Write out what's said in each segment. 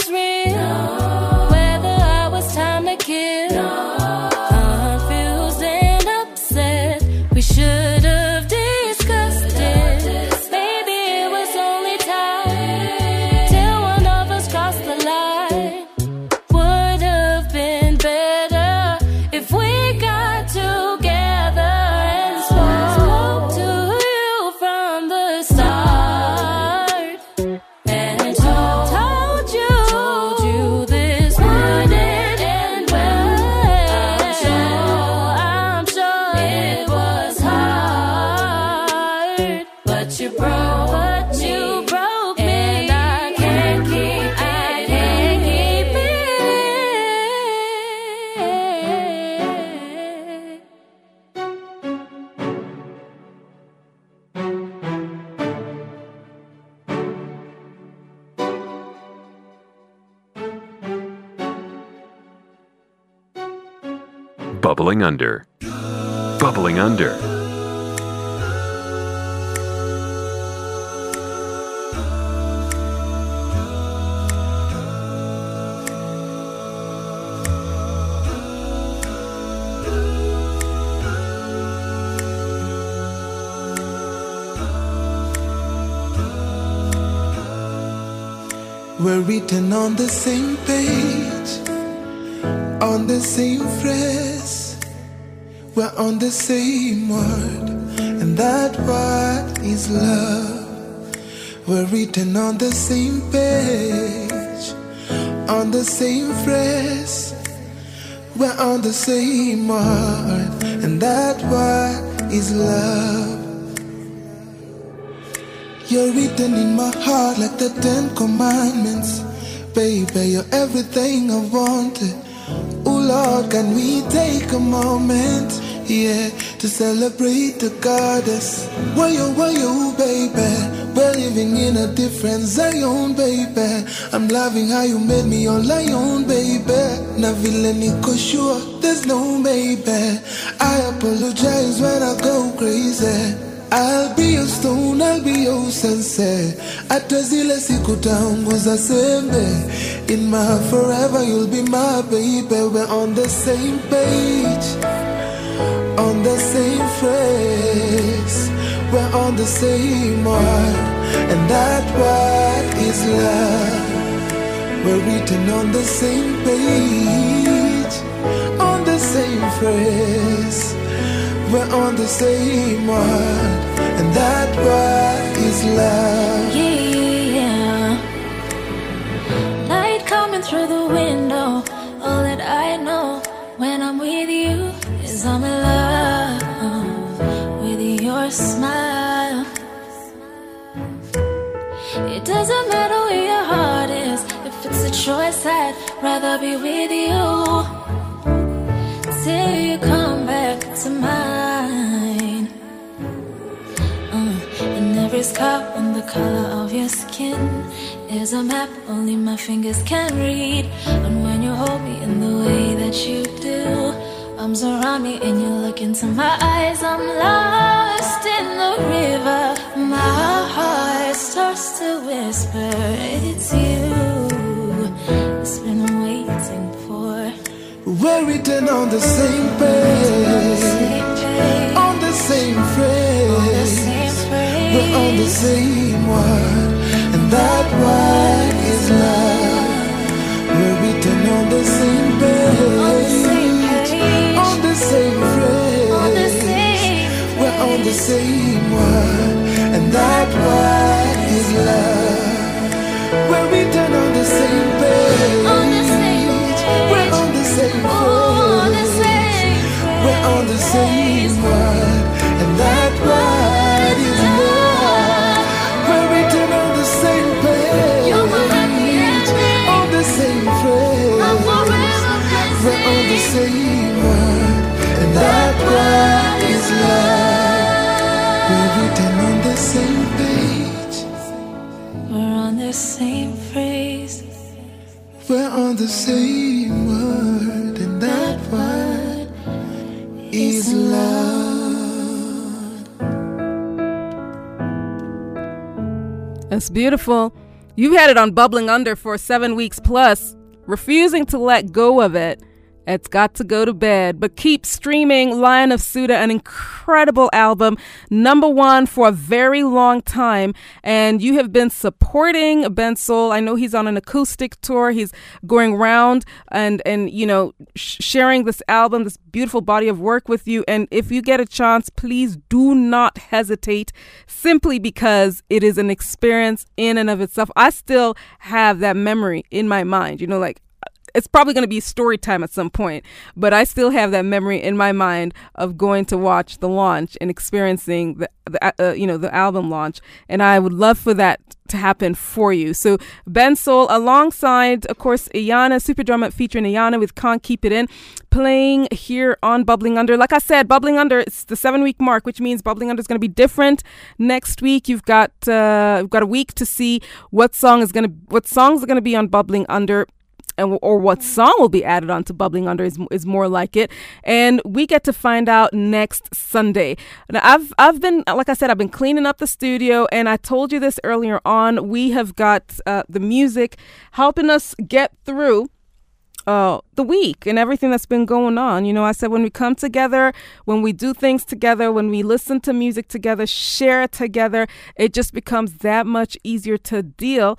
was real, no. Whether I was time to kill, no. Confused and upset, we should have discussed it. Maybe it was only time till one of us crossed the line. Would have been better if we got together and spoke to you from the start and told you this would end well. I'm sure it was hard, but you broke. Bubbling under. We're written on the same page, on the same phrase. We're on the same word, and that word is love. We're written on the same page, on the same phrase. We're on the same word, and that word is love. You're written in my heart like the 10 Commandments. Baby, you're everything I wanted. Oh Lord, can we take a moment, yeah, to celebrate the goddess? Why you, baby? We're living in a different Zion, baby. I'm loving how you made me your lion, baby. Na vile niko sure, there's no maybe. I apologize when I go crazy. I'll be your stone, I'll be your sunset. Hata zile siku tangu za sembe. In my forever you'll be my baby. We're on the same page, on the same phrase. We're on the same word, and that word is love. We're written on the same page, on the same phrase. We're on the same word, and that word is love. Yeah. Light coming through the window. All that I know when I'm with you is I'm in love with your smile. It doesn't matter where your heart is. If it's a choice, I'd rather be with you till you come back to mine. And every scar on the color of your skin is a map only my fingers can read. And when you hold me in the way that you do, arms around me and you look into my eyes, I'm lost in the river. My heart starts to whisper, it's you it's been waiting for. We're written on the same page, on the same phrase. We're on the same word, and that word is love. We're written on the same page, on the same phrase. We're on the same word, and that word is love. We're written on the same page, we're on the same phrase. We're on the same word, and that word is love. Same word, and that word is love. We're written on the same page, we're on the same phrase, we're on the same word, and that word is love. That's beautiful. You had it on bubbling under for 7 weeks plus, refusing to let go of it. It's got to go to bed, but keep streaming Lion of Suda, an incredible album, #1 for a very long time. And you have been supporting Bensoul. I know he's on an acoustic tour. He's going around and you know, sharing this album, this beautiful body of work with you. And if you get a chance, please do not hesitate, simply because it is an experience in and of itself. I still have that memory in my mind, you know, like, it's probably going to be story time at some point, but I still have that memory in my mind of going to watch the launch and experiencing the album launch. And I would love for that to happen for you. So Bensoul, alongside, of course, Iyana, Super Drama featuring Iyana with Can't Keep It In, playing here on Bubbling Under. Like I said, Bubbling Under, it's the 7-week mark, which means Bubbling Under is going to be different next week. You've got a week to see what songs are going to be on Bubbling Under. Or what song will be added on to Bubbling Under is more like it. And we get to find out next Sunday. Now, I've been, like I said, I've been cleaning up the studio, and I told you this earlier on. We have got the music helping us get through the week and everything that's been going on. You know, I said when we come together, when we do things together, when we listen to music together, share it together, it just becomes that much easier to deal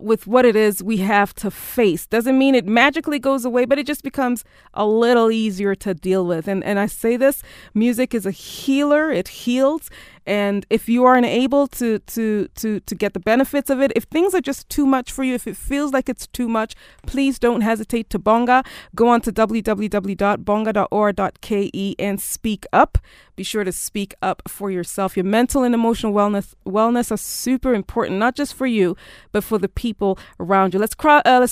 with what it is we have to face. Doesn't mean it magically goes away, but it just becomes a little easier to deal with. And I say this, music is a healer. It heals. And if you aren't able to get the benefits of it, if things are just too much for you, if it feels like it's too much, please don't hesitate to Bonga. Go on to www.bonga.or.ke and speak up. Be sure to speak up for yourself. Your mental and emotional wellness are super important, not just for you, but for the people around you. Let's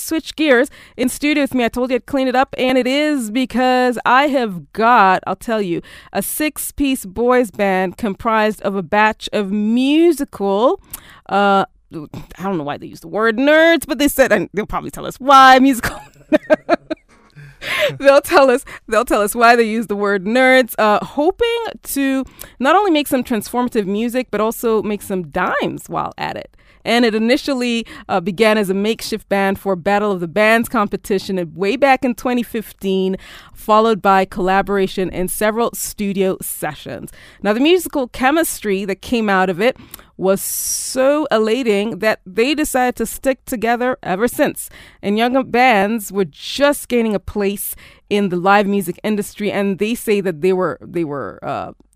switch gears. In studio with me, I told you I'd clean it up, and it is because I have got, I'll tell you, a 6-piece boys band comprised of a batch of musical, I don't know why they use the word nerds, but they said, and they'll probably tell us why, musical They'll tell us why they use the word nerds, hoping to not only make some transformative music, but also make some dimes while at it. And it initially began as a makeshift band for Battle of the Bands competition way back in 2015, followed by collaboration in several studio sessions. Now, the musical chemistry that came out of it was so elating that they decided to stick together ever since. And younger bands were just gaining a place in the live music industry, and they say that they were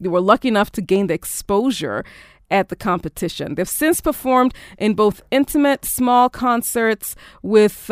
lucky enough to gain the exposure at the competition. They've since performed in both intimate, small concerts with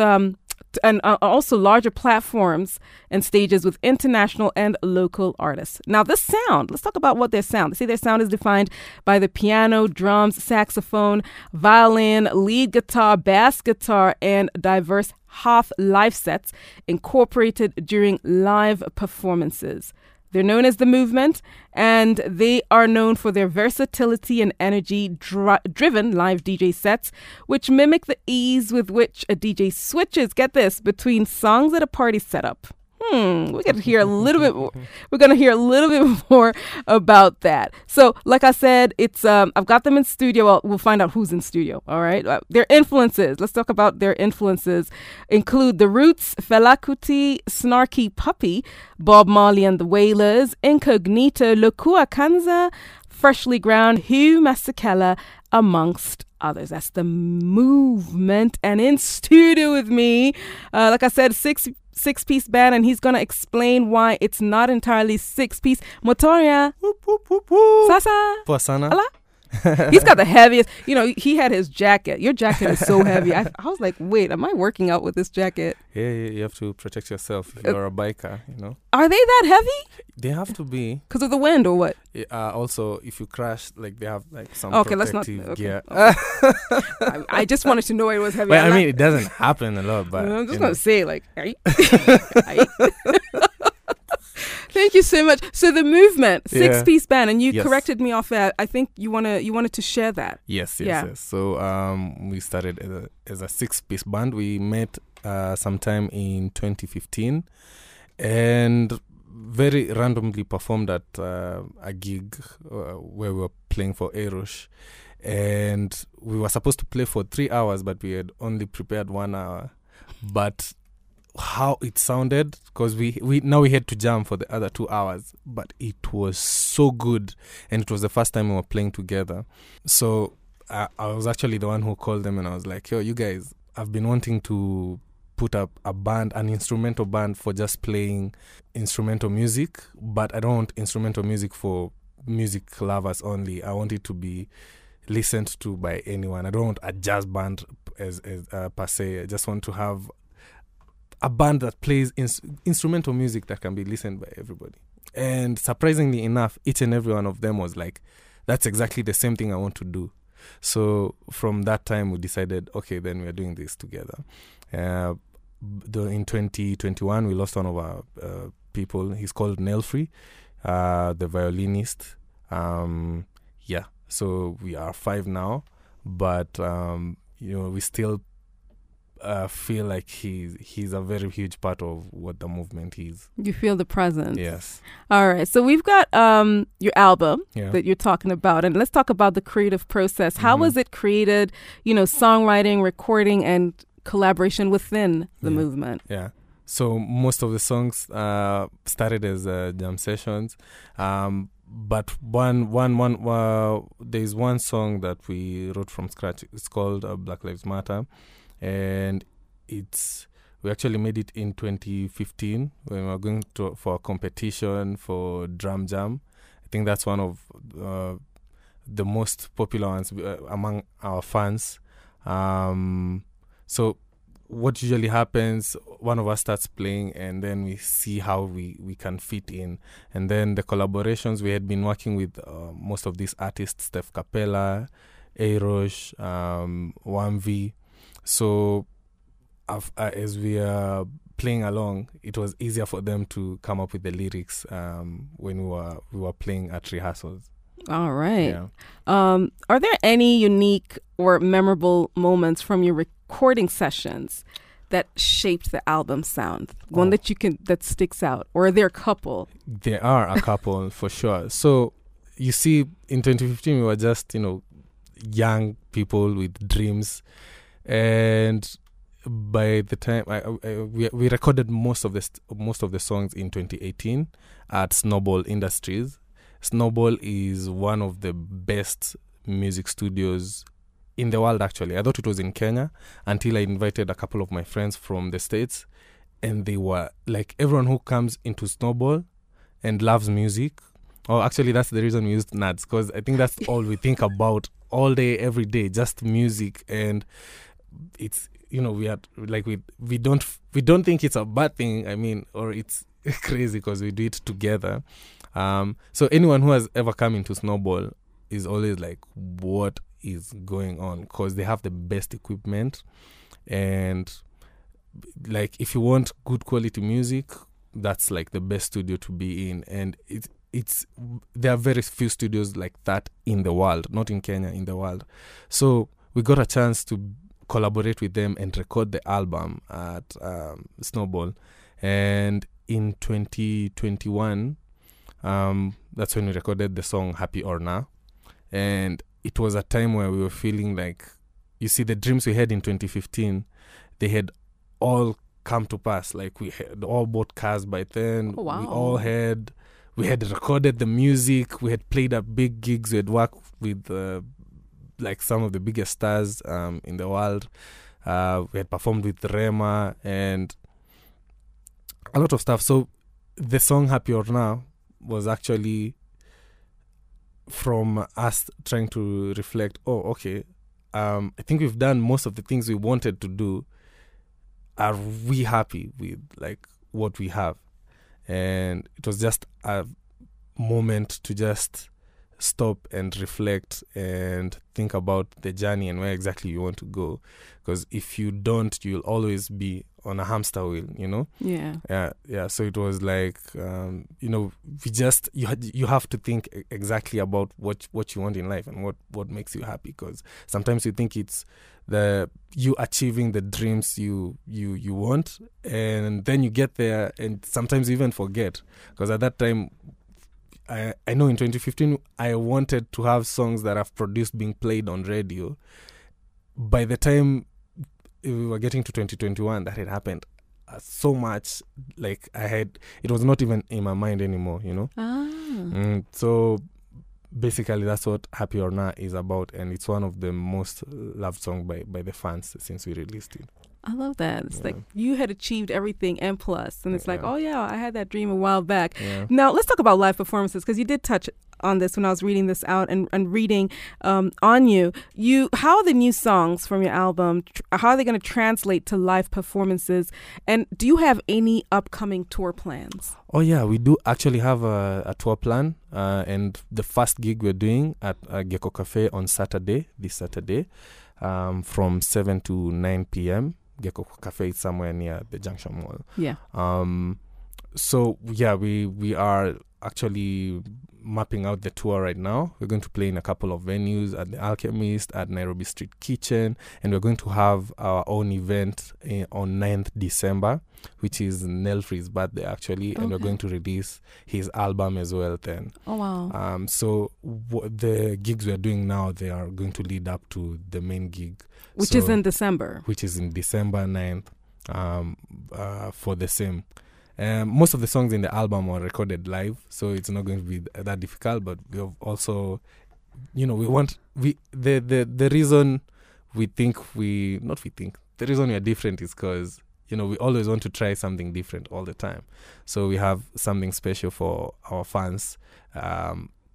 and also larger platforms and stages with international and local artists. Now, this sound, let's talk about what their sound. They say their sound is defined by the piano, drums, saxophone, violin, lead guitar, bass guitar, and diverse half live sets incorporated during live performances. They're known as The Movement, and they are known for their versatility and energy-driven live DJ sets, which mimic the ease with which a DJ switches, get this, between songs at a party setup. We're going to hear a little bit more. We're going to hear a little bit more about that. So, like I said, it's I've got them in studio. Well, we'll find out who's in studio, all right? Their influences. Let's talk about their influences. Include The Roots, Felakuti, Snarky Puppy, Bob Marley and The Wailers, Incognito, Lokua Kanza, Freshly Ground, Hugh Masekela, amongst others. That's The Movement. And in studio with me, like I said, six-piece band, and he's going to explain why it's not entirely six-piece. Matoria. Whoop, whoop, whoop, whoop. Sasa. Plasana. Allah. He's got the heaviest. You know, he had his jacket. Your jacket is so heavy. I was like, wait, am I working out with this jacket? Yeah, you have to protect yourself if you're a biker, you know. Are they that heavy? They have to be. Because of the wind or what? Also, if you crash, like, they have like some protective gear. Okay. I just wanted to know it was heavy. But, I mean, it doesn't happen a lot. But I'm just going to say, like, Thank you so much. So The Movement, 6-piece band, and you corrected me off that. I think you wanted to share that. Yes. So we started as a 6-piece band. We met sometime in 2015 and very randomly performed at a gig where we were playing for A Roche. and we were supposed to play for 3 hours, but we had only prepared 1 hour. But how it sounded, because we had to jam for the other 2 hours, but it was so good, and it was the first time we were playing together. So I was actually the one who called them, and I was like, yo, you guys, I've been wanting to put up a band, an instrumental band for just playing instrumental music, but I don't want instrumental music for music lovers only. I want it to be listened to by anyone. I don't want a jazz band as per se. I just want to have a band that plays instrumental music that can be listened by everybody. And surprisingly enough, each and every one of them was like, that's exactly the same thing I want to do. So from that time, we decided, okay, then we are doing this together. In 2021, we lost one of our people. He's called Nelfry, the violinist. So we are 5 now, but we still feel like he's a very huge part of what the movement is. You feel the presence. Yes. All right. So we've got your album that you're talking about, and let's talk about the creative process. How was it created? You know, songwriting, recording, and collaboration within the movement. Yeah. So most of the songs started as jam sessions, but there's one song that we wrote from scratch. It's called Black Lives Matter. And we actually made it in 2015 when we were going for a competition for Drum Jam. I think that's one of the most popular ones among our fans. So what usually happens, one of us starts playing and then we see how we can fit in. And then the collaborations, we had been working with most of these artists, Steph Capella, A Roche, One V. So as we are playing along, it was easier for them to come up with the lyrics when we were playing at rehearsals. All right. Yeah. Are there any unique or memorable moments from your recording sessions that shaped the album sound? One that sticks out, or are there a couple? There are a couple for sure. So you see, in 2015 we were just young people with dreams. And by the time we recorded most of the songs in 2018 at Snowball Industries. Snowball is one of the best music studios in the world, actually. I thought it was in Kenya until I invited a couple of my friends from the States, and they were like, everyone who comes into Snowball and loves music. Oh, actually, that's the reason we used NADS, because I think that's all we think about all day, every day, just music. And it's, we are like, we don't think it's a bad thing. I mean, or it's crazy because we do it together. So anyone who has ever come into Snowball is always like, what is going on? Because they have the best equipment, and like, if you want good quality music, that's like the best studio to be in. And there are very few studios like that in the world, not in Kenya, in the world. So we got a chance to collaborate with them and record the album at Snowball. And in 2021, that's when we recorded the song Happy or Nah. And it was a time where we were feeling like, you see, the dreams we had in 2015, they had all come to pass. Like, we had all bought cars by then. Oh, wow. We had recorded the music, we had played at big gigs, we had worked with some of the biggest stars in the world. We had performed with Rema and a lot of stuff. So the song Happy or Now was actually from us trying to reflect, I think we've done most of the things we wanted to do. Are we happy with what we have? And it was just a moment to just stop and reflect and think about the journey and where exactly you want to go. Because if you don't, you'll always be on a hamster wheel, Yeah. Yeah. So it was like, you have to think exactly about what you want in life and what makes you happy. Because sometimes you think it's you achieving the dreams you want, and then you get there and sometimes you even forget. Because at that time, I know in 2015 I wanted to have songs that I've produced being played on radio. By the time we were getting to 2021, that had happened so much. Like it was not even in my mind anymore, you know. So basically, that's what Happy or Nah is about, and it's one of the most loved songs by the fans since we released it. I love that. It's like you had achieved everything and plus. And it's like, oh yeah, I had that dream a while back. Yeah. Now let's talk about live performances, because you did touch on this when I was reading this out and reading on you. How are the new songs from your album, how are they going to translate to live performances? And do you have any upcoming tour plans? Oh yeah, we do actually have a tour plan. And the first gig we're doing at Gecko Cafe on this Saturday, from 7 to 9 p.m. Gecko Cafe is somewhere near the Junction Mall. Yeah. So yeah, we are actually mapping out the tour right now. We're going to play in a couple of venues, at The Alchemist, at Nairobi Street Kitchen, and we're going to have our own event on 9th December, which is Nelfry's birthday actually, and we're going to release his album as well then. Oh wow. So the gigs we're doing now, they are going to lead up to the main gig. Which is in December 9th for the same. Most of the songs in the album are recorded live, so it's not going to be that difficult. But we have also, you know, the reason we are different is because, you know, we always want to try something different all the time. So we have something special for our fans,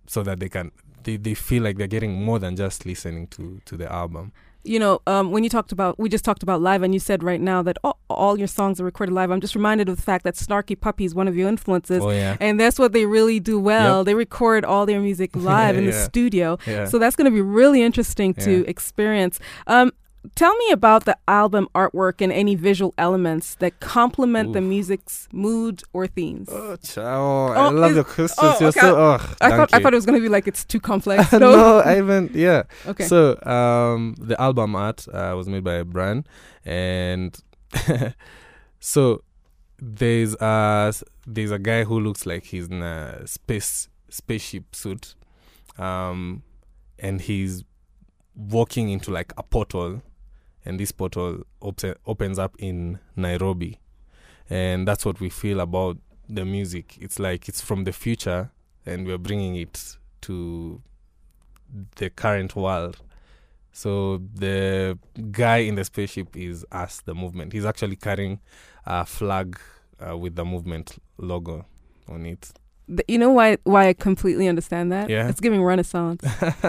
so that they feel like they're getting more than just listening to the album. You know, when we just talked about live, and you said right now that all your songs are recorded live. I'm just reminded of the fact that Snarky Puppy is one of your influences. Oh, yeah. And that's what they really do well. Yep. They record all their music live in the studio. Yeah. So that's going to be really interesting to experience. Tell me about the album artwork and any visual elements that complement the music's mood or themes. Oh, ciao. I love your questions. Okay. You're so... I thought it was going to be like it's too complex. No, I haven't... Yeah. Okay. So, the album art was made by Bran. And so, there's a guy who looks like he's in a spaceship suit. And he's walking into like a portal. And this portal opens up in Nairobi. And that's what we feel about the music. It's like it's from the future and we're bringing it to the current world. So the guy in the spaceship is us, the movement. He's actually carrying a flag with the movement logo on it. You know why I completely understand that? Yeah. It's giving Renaissance.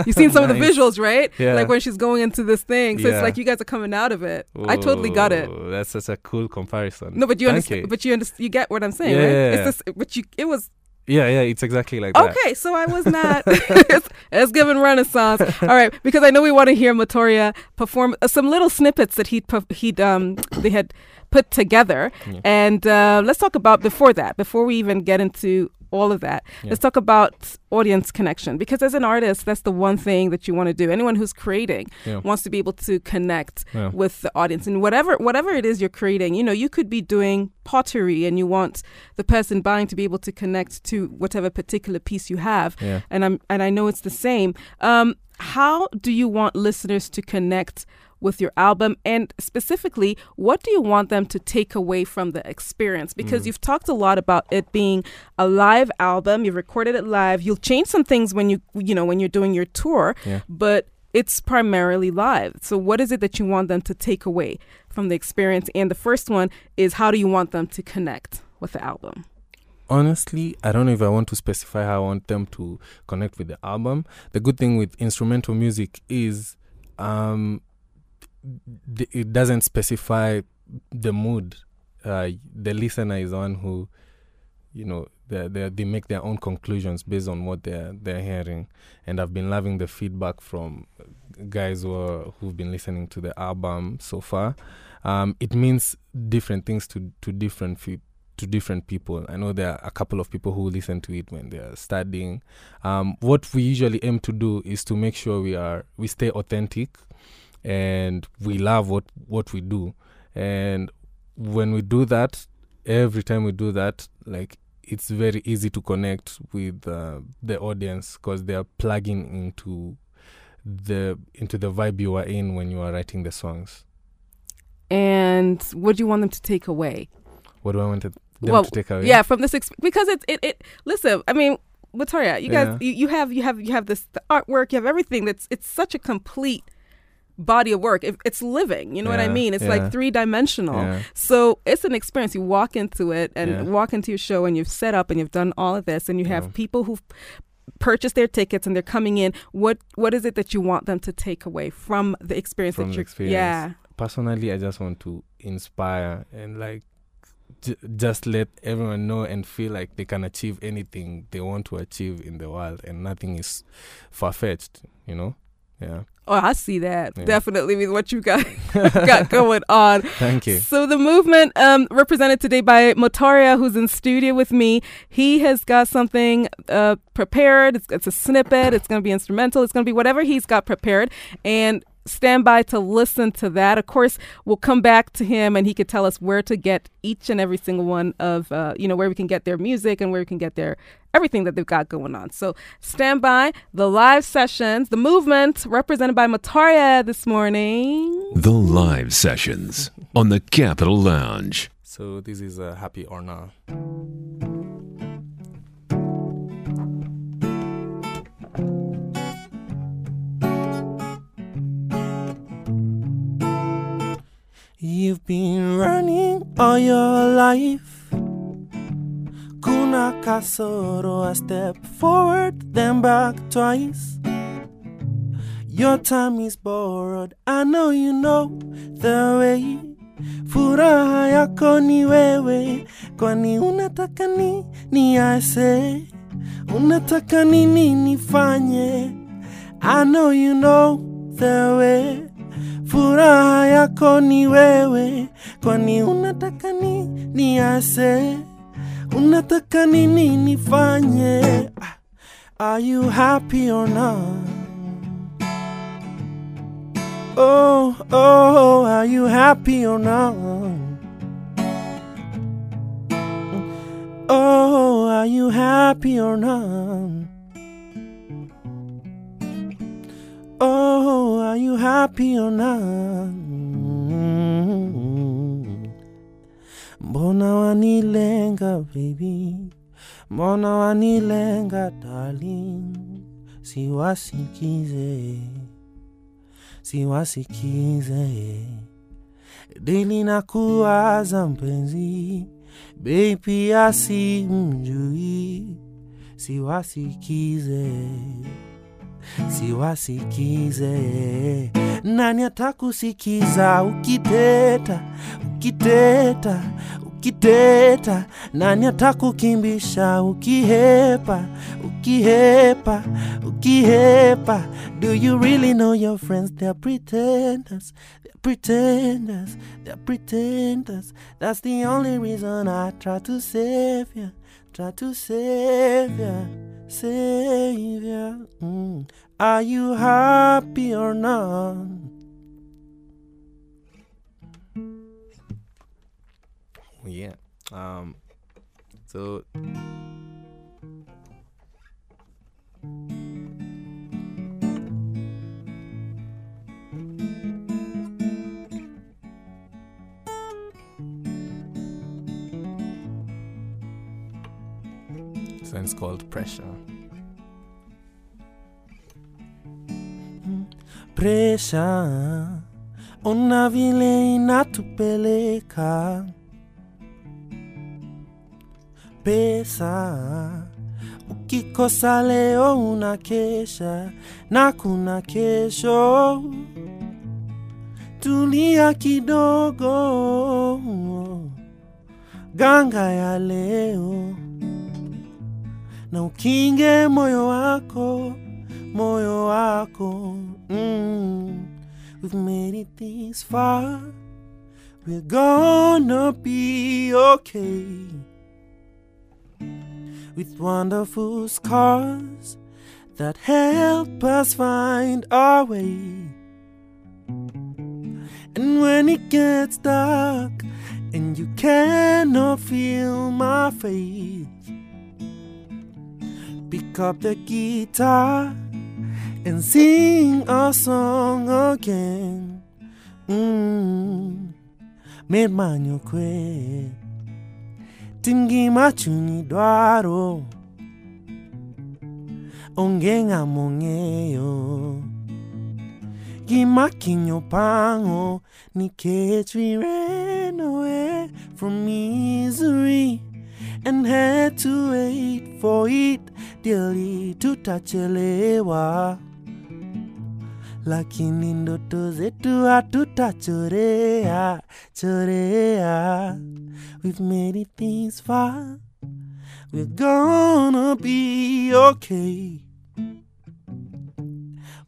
You've seen some of the visuals, right? Yeah. Like when she's going into this thing. So it's like you guys are coming out of it. Whoa, I totally got it. That's such a cool comparison. No, but you understand. But you get what I'm saying, right? Yeah. It's this, but it was... Yeah, it's exactly like that. Okay, so I was not... it's given Renaissance. All right, because I know we want to hear Matoria perform some little snippets that they had put together. Yeah. And let's talk about before we even get into all of that. Yeah. Let's talk about audience connection, because as an artist, that's the one thing that you want to do. Anyone who's creating wants to be able to connect with the audience, and whatever it is you're creating, you know, you could be doing pottery and you want the person buying to be able to connect to whatever particular piece you have. Yeah. And I know it's the same. How do you want listeners to connect with your album, and specifically, what do you want them to take away from the experience? Because you've talked a lot about it being a live album. You've recorded it live. You'll change some things when you're doing your tour, but it's primarily live. So, what is it that you want them to take away from the experience? And the first one is, how do you want them to connect with the album? Honestly, I don't know if I want to specify how I want them to connect with the album. The good thing with instrumental music is, it doesn't specify the mood. The listener is the one who, you know, they make their own conclusions based on what they're hearing. And I've been loving the feedback from guys who've been listening to the album so far. It means different things to different people. I know there are a couple of people who listen to it when they're studying. What we usually aim to do is to make sure we stay authentic, and we love what we do. And when we do that, every time we do that, like it's very easy to connect with the audience because they are plugging into the vibe you are in when you are writing the songs. And what do you want them to take away? What do I want them to take away? Yeah, from this because listen, I mean, Matoria, you guys, you have this artwork, you have everything. It's such a complete body of work. It's living, you know what I mean? It's like three-dimensional. Yeah. So it's an experience. You walk into it and walk into your show, and you've set up and you've done all of this, and you have people who've purchased their tickets and they're coming in. What is it that you want them to take away from the experience? Personally, I just want to inspire and just let everyone know and feel like they can achieve anything they want to achieve in the world, and nothing is far-fetched, you know? Yeah. Oh, I see that. Yeah. Definitely with what you got going on. Thank you. So the movement represented today by Matoria, who's in studio with me. He has got something prepared. It's a snippet. It's going to be instrumental. It's going to be whatever he's got prepared. And stand by to listen to that. Of course, we'll come back to him and he could tell us where to get each and every single one of, where we can get their music and where we can get their everything that they've got going on. So stand by. The live sessions, the movement represented by Matoria this morning. The live sessions on the Capitol Lounge. So this is a Happy or Not. You've been running all your life. Kuna kasoro, a step forward, then back twice. Your time is borrowed, I know you know the way. Furaha yako ni wewe, kwani unataka nini aise? Unataka nini nifanye? I know you know the way. Furaha yako ni wewe, kwani unataka nini ase? Unataka nini nifanye? Are you happy or not? Oh, oh, are you happy or not? Oh, are you happy or not? Oh, are you happy or not? Mbona wanilenga, baby. Mbona wanilenga, darling. Siwasikize. Siwasikize. Daily nakuwaza mpenzi. Baby, asimjui. Siwasikize. Siwasikize. Nani atakusikiza ukiteta, ukiteta, ukiteta. Nani atakukimbisha ukihepa, ukihepa, ukihepa. Do you really know your friends? They're pretenders, they're pretenders, they're pretenders. That's the only reason I try to save you, try to save you. Savior, are you happy or not? Yeah. So. It's called Pressure. Pressure, una vile inatupeleka. Pesa, ukikosa leo unakesha na kuna kesho. Tulia kidogo, ganga ya leo. Na ukinge moyo wako, moyo wako. We've made it this far. We're gonna be okay. With wonderful scars that help us find our way. And when it gets dark and you cannot feel my face. Pick up the guitar and sing a song again. Made manyo kwe tingi machuni dwaro ongenga mongeyo gimakinyo pango ni ketri ran away from misery and had to wait for it daily to touchelewa. Lakini ndoto zetu hatutachorea, chorea. We've made it this far, we're gonna be okay.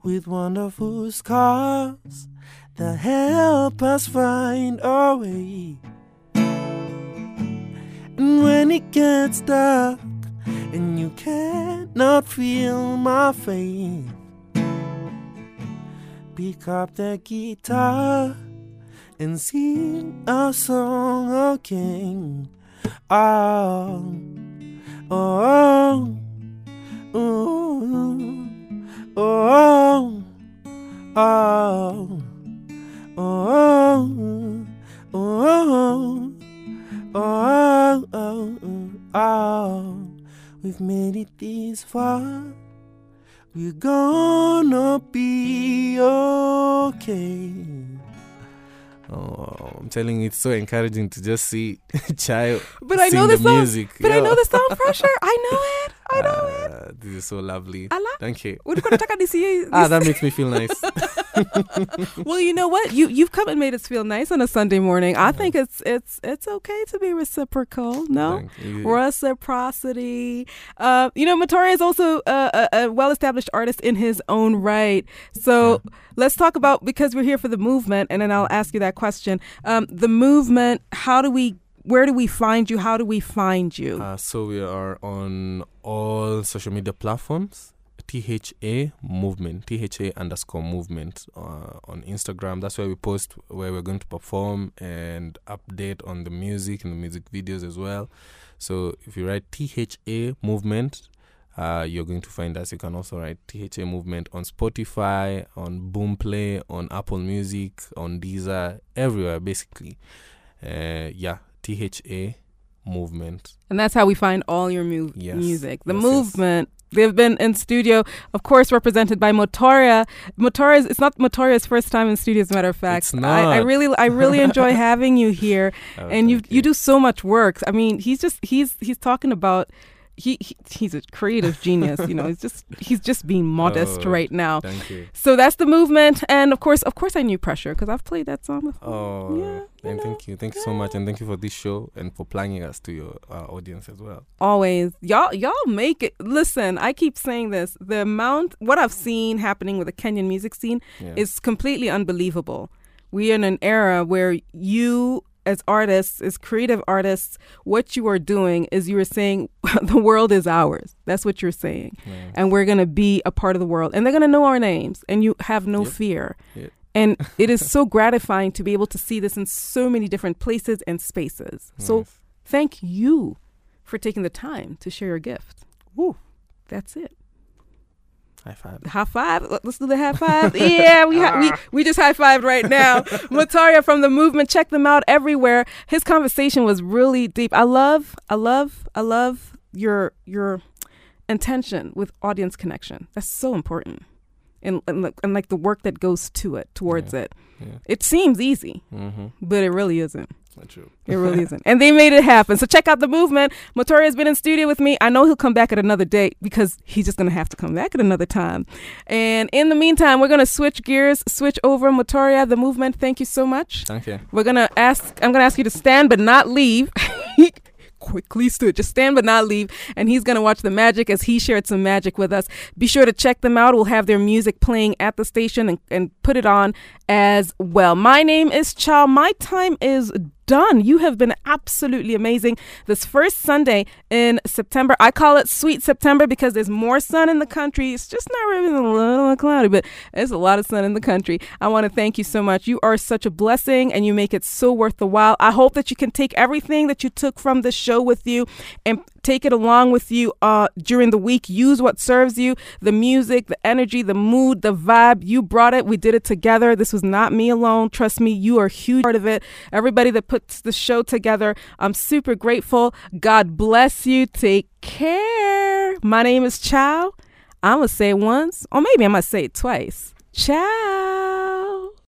With wonderful scars that help us find our way. And when it gets dark and you cannot feel my face, pick up the guitar and sing a song again. Oh, oh, oh, oh, oh, oh, oh, oh, oh. We've made it this far, we're gonna be okay. Oh, I'm telling you, it's so encouraging to just see Chayo sing the music. But I know the sound pressure. I know it. This is so lovely. Allah. Thank you. That makes me feel nice. Well, you know what? You've come and made us feel nice on a Sunday morning. I think it's okay to be reciprocal. No? Reciprocity. You know, Matoria is also a well-established artist in his own right. So let's talk about, because we're here for the movement, and then I'll ask you that question. The movement, where do we find you? How do we find you? So we are on all social media platforms. THA Movement, THA_Movement on Instagram. That's where we post where we're going to perform and update on the music and the music videos as well. So if you write THA Movement, you're going to find us. You can also write THA Movement on Spotify, on Boomplay, on Apple Music, on Deezer, everywhere basically. THA Movement. And that's how we find all your music. The movement. They've been in studio, of course, represented by Matoria. It's not Motoria's first time in studio, as a matter of fact. It's not. I really enjoy having you here, and you do so much work. I mean, he's talking about. He's a creative genius, you know. He's just being modest right now. Thank you. So that's the movement, and of course, I knew pressure because I've played that song before. Thank you so much, and thank you for this show and for plugging us to your audience as well. Always, y'all make it. Listen, I keep saying this. The amount what I've seen happening with the Kenyan music scene is completely unbelievable. We are in an era where you, as artists, as creative artists, what you are doing is you are saying the world is ours. That's what you're saying. Yeah. And we're going to be a part of the world. And they're going to know our names. And you have no fear. Yep. And it is so gratifying to be able to see this in so many different places and spaces. Nice. So thank you for taking the time to share your gift. Woo. That's it. High five. High five. Let's do the high five. Yeah, we just high fived right now. Matoria from The Movement. Check them out everywhere. His conversation was really deep. I love your intention with audience connection. That's so important. And like the work that goes towards it. Yeah. It seems easy, but it really isn't. Not true. It really isn't. And they made it happen. So check out The Movement. Matoria's been in studio with me. I know he'll come back at another date because he's just going to have to come back at another time. And in the meantime, we're going to switch gears, switch over. Matoria, The Movement, thank you so much. Thank you. I'm going to ask you to stand but not leave. Quickly stood. Just stand but not leave. And he's going to watch the magic as he shared some magic with us. Be sure to check them out. We'll have their music playing at the station and put it on as well. My name is Chow. My time is done. You have been absolutely amazing. This first Sunday in September, I call it Sweet September because there's more sun in the country. It's just not really a little cloudy, but there's a lot of sun in the country. I want to thank you so much. You are such a blessing and you make it so worth the while. I hope that you can take everything that you took from the show with you and take it along with you during the week. Use what serves you, the music, the energy, the mood, the vibe. You brought it. We did it together. This was not me alone. Trust me, you are a huge part of it. Everybody that puts the show together, I'm super grateful. God bless you. Take care. My name is Chow. I'm going to say it once, or maybe I might say it twice. Ciao.